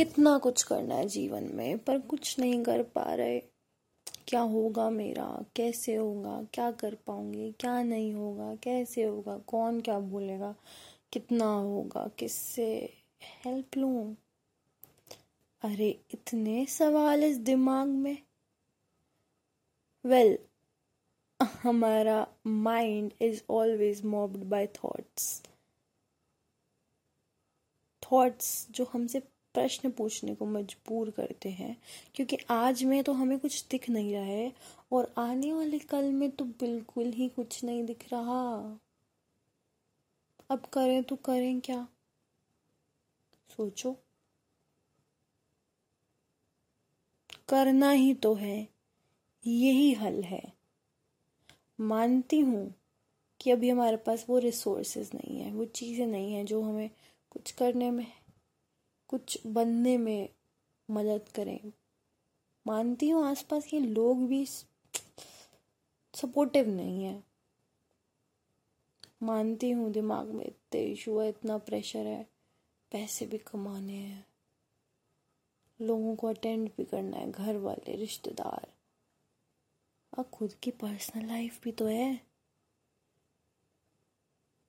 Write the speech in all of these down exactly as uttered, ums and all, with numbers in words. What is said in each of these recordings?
कितना कुछ करना है जीवन में पर कुछ नहीं कर पा रहे। क्या होगा मेरा, कैसे होगा, क्या कर पाऊंगी, क्या नहीं होगा, कैसे होगा, कौन क्या बोलेगा, कितना होगा, किससे हेल्प लूं। अरे इतने सवाल इस दिमाग में। वेल well, हमारा mind is always mobbed by thoughts. Thoughts जो हमसे प्रश्न पूछने को मजबूर करते हैं, क्योंकि आज में तो हमें कुछ दिख नहीं रहा है और आने वाले कल में तो बिल्कुल ही कुछ नहीं दिख रहा। अब करें तो करें क्या, सोचो। करना ही तो है, यही हल है। मानती हूँ कि अभी हमारे पास वो रिसोर्सेज नहीं है, वो चीज़ें नहीं हैं जो हमें कुछ करने में, कुछ बनने में मदद करें। मानती हूँ आसपास के लोग भी सपोर्टिव नहीं है। मानती हूँ दिमाग में इतने इशू है, इतना प्रेशर है, पैसे भी कमाने हैं, लोगों को अटेंड भी करना है, घर वाले, रिश्तेदार, और खुद की पर्सनल लाइफ भी तो है।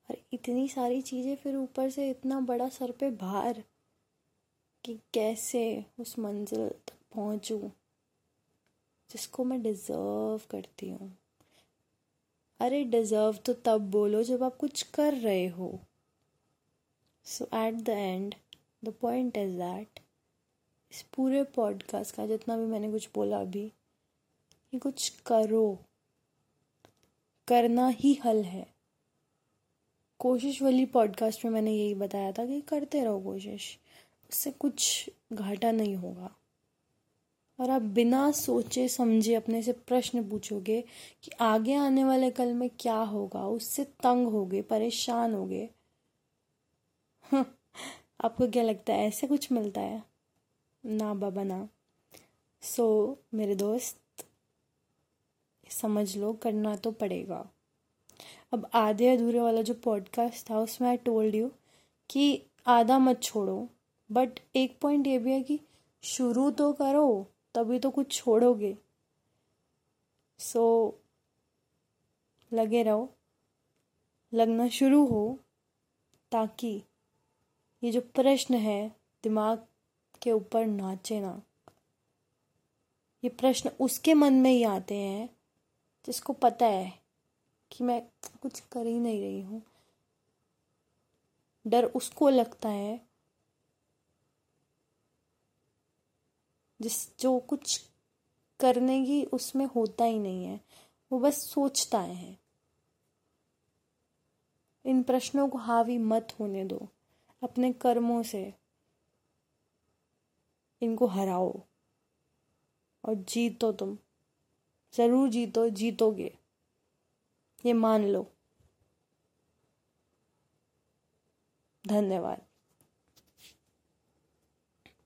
और इतनी सारी चीज़ें, फिर ऊपर से इतना बड़ा सर पे भार कि कैसे उस मंजिल तक पहुंचूं जिसको मैं डिज़र्व करती हूँ। अरे डिज़र्व तो तब बोलो जब आप कुछ कर रहे हो। So at the end the point is that इस पूरे पॉडकास्ट का जितना भी मैंने कुछ बोला अभी, ये कुछ करो, करना ही हल है। कोशिश वाली पॉडकास्ट में मैंने यही बताया था कि करते रहो कोशिश, उससे कुछ घाटा नहीं होगा। और आप बिना सोचे समझे अपने से प्रश्न पूछोगे कि आगे आने वाले कल में क्या होगा, उससे तंग होगे, परेशान होगे। आपको क्या लगता है ऐसे कुछ मिलता है? ना बाबा ना। सो so, मेरे दोस्त, समझ लो करना तो पड़ेगा। अब आधे अधूरे वाला जो पॉडकास्ट था उसमें आई टोल्ड यू कि आधा मत छोड़ो, बट एक पॉइंट ये भी है कि शुरू तो करो, तभी तो कुछ छोड़ोगे। सो so, लगे रहो, लगना शुरू हो, ताकि ये जो प्रश्न है दिमाग के ऊपर नाचे ना। ये प्रश्न उसके मन में ही आते हैं जिसको पता है कि मैं कुछ कर ही नहीं रही हूँ। डर उसको लगता है जिस जो कुछ करने की उसमें होता ही नहीं है, वो बस सोचता है। इन प्रश्नों को हावी मत होने दो, अपने कर्मों से इनको हराओ और जीतो। तुम जरूर जीतो, जीतोगे, ये मान लो। धन्यवाद।